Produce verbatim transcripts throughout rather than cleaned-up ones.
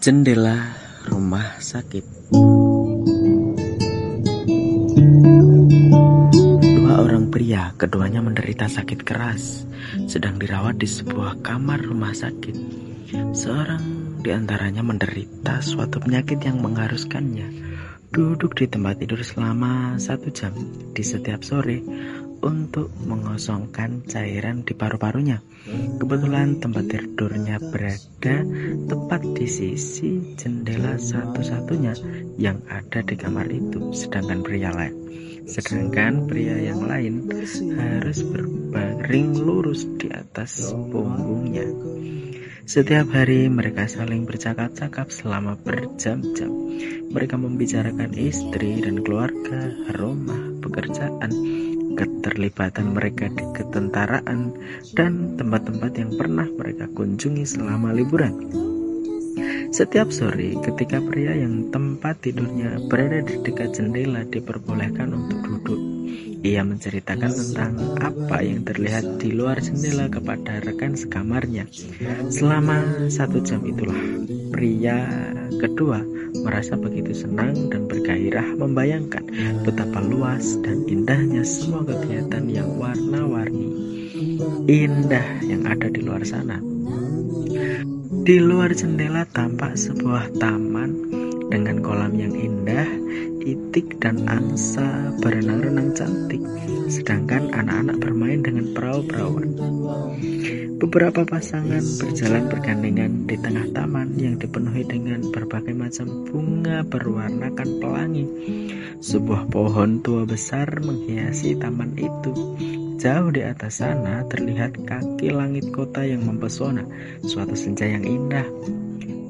Jendela rumah sakit. Dua orang pria, keduanya menderita sakit keras, sedang dirawat di sebuah kamar rumah sakit. Seorang di antaranya menderita suatu penyakit yang mengharuskannya duduk di tempat tidur selama satu jam di setiap sore untuk mengosongkan cairan di paru-parunya. Kebetulan tempat tidurnya berada tepat di sisi jendela satu-satunya yang ada di kamar itu, sedangkan pria lain sedangkan pria yang lain harus berbaring lurus di atas punggungnya. Setiap hari mereka saling bercakap-cakap selama berjam-jam. Mereka membicarakan istri dan keluarga, rumah, pekerjaan, keterlibatan mereka di ketentaraan, dan tempat-tempat yang pernah mereka kunjungi selama liburan. Setiap sore, ketika pria yang tempat tidurnya berada di dekat jendela diperbolehkan untuk duduk, ia menceritakan tentang apa yang terlihat di luar jendela kepada rekan sekamarnya. Selama satu jam itulah pria kedua merasa begitu senang dan bergairah membayangkan betapa luas dan indahnya semua kegiatan yang warna-warni indah yang ada di luar sana. Di luar jendela tampak sebuah taman dengan kolam yang indah, itik dan angsa berenang-renang cantik, sedangkan anak-anak bermain dengan perahu-perahuan. Beberapa pasangan berjalan bergandengan di tengah taman yang dipenuhi dengan berbagai macam bunga berwarnakan pelangi. Sebuah pohon tua besar menghiasi taman itu. Jauh di atas sana terlihat kaki langit kota yang mempesona, suatu senja yang indah.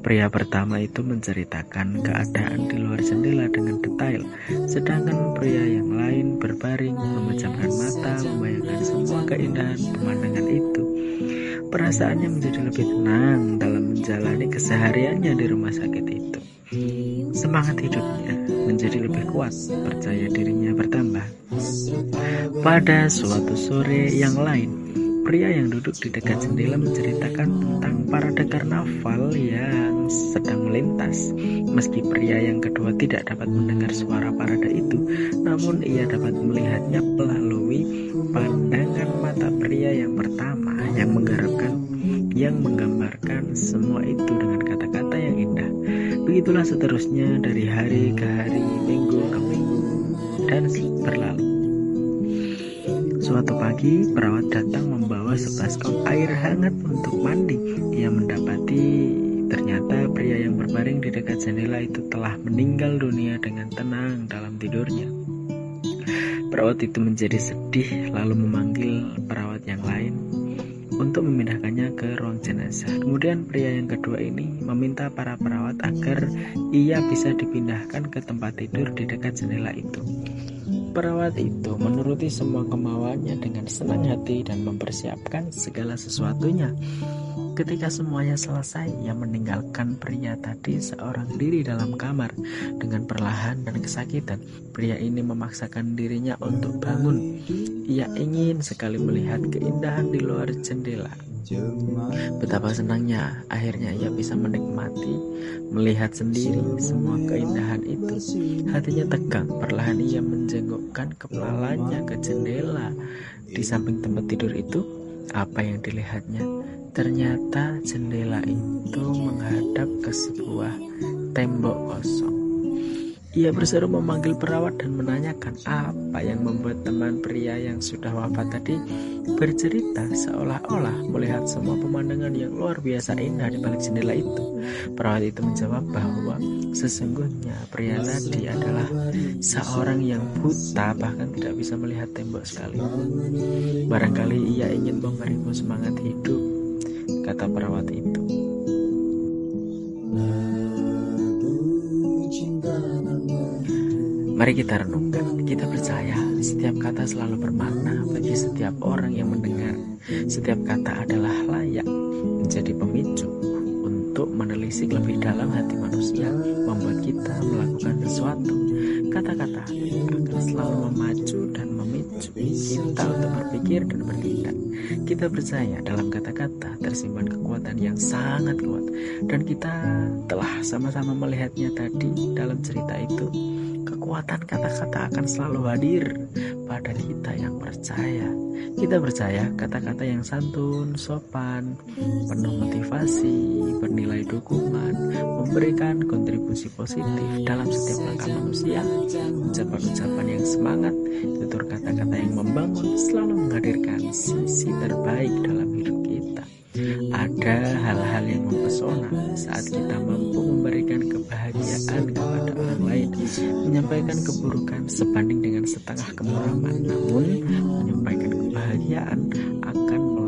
Pria pertama itu menceritakan keadaan di luar jendela dengan detail, sedangkan pria yang lain berbaring memejamkan mata membayangkan semua keindahan pemandangan itu. Perasaannya menjadi lebih tenang dalam menjalani kesehariannya di rumah sakit itu. Semangat hidupnya menjadi lebih kuat, percaya dirinya bertambah. Pada suatu sore yang lain, pria yang duduk di dekat jendela menceritakan tentang parade karnaval yang sedang melintas. Meski pria yang kedua tidak dapat mendengar suara parade itu, namun ia dapat melihatnya melalui pandangan mata pria yang pertama yang menggarapkan, yang menggambarkan semua itu dengan kata-kata yang indah. Begitulah seterusnya dari hari ke hari, minggu ke minggu, dan berlalu. Suatu pagi, perawat datang membawa sebaskon air hangat untuk mandi. Ia mendapati ternyata pria yang berbaring di dekat jendela itu telah meninggal dunia dengan tenang dalam tidurnya. Perawat itu menjadi sedih, lalu memanggil perawat yang lain untuk memindahkannya ke ruang jenazah. Kemudian pria yang kedua ini meminta para perawat agar ia bisa dipindahkan ke tempat tidur di dekat jendela itu. Perawat itu menuruti semua kemauannya dengan senang hati dan mempersiapkan segala sesuatunya. Ketika semuanya selesai, ia meninggalkan pria tadi seorang diri dalam kamar dengan perlahan dan kesakitan. Pria ini memaksakan dirinya untuk bangun. Ia ingin sekali melihat keindahan di luar jendela. Betapa senangnya akhirnya ia bisa menikmati, melihat sendiri semua keindahan itu. Hatinya tegang, perlahan ia menjengukkan kepalanya ke jendela. Di samping tempat tidur itu, apa yang dilihatnya? Ternyata jendela itu menghadap ke sebuah tembok kosong. Ia berseru memanggil perawat dan menanyakan apa yang membuat teman pria yang sudah wafat tadi bercerita seolah-olah melihat semua pemandangan yang luar biasa indah di balik jendela itu. Perawat itu menjawab bahwa sesungguhnya pria tadi adalah seorang yang buta, bahkan tidak bisa melihat tembok sekalipun. Barangkali ia ingin memberimu semangat hidup, kata perawat itu. Mari kita renungkan. Kita percaya setiap kata selalu bermakna bagi setiap orang yang mendengar. Setiap kata adalah layak menjadi pemicu untuk menelisik lebih dalam hati manusia, membuat kita melakukan sesuatu. Kata-kata akan selalu memacu dan memicu kita untuk berpikir dan bertindak. Kita percaya dalam kata-kata tersimpan kekuatan yang sangat kuat, dan kita telah sama-sama melihatnya tadi dalam cerita itu. Kekuatan kata-kata akan selalu hadir pada kita yang percaya. Kita percaya kata-kata yang santun, sopan, penuh motivasi, bernilai dukungan, memberikan kontribusi positif dalam setiap langkah manusia. Ucapan-ucapan yang semangat, tutur kata-kata yang membangun, selalu menghadirkan sisi terbaik dalam hidup kita. Ada hal-hal yang mempesona saat kita mampu memberikan kebahagiaan kepada orang lain. Menyampaikan keburukan sebanding dengan setengah kemurahan, namun menyampaikan kebahagiaan akan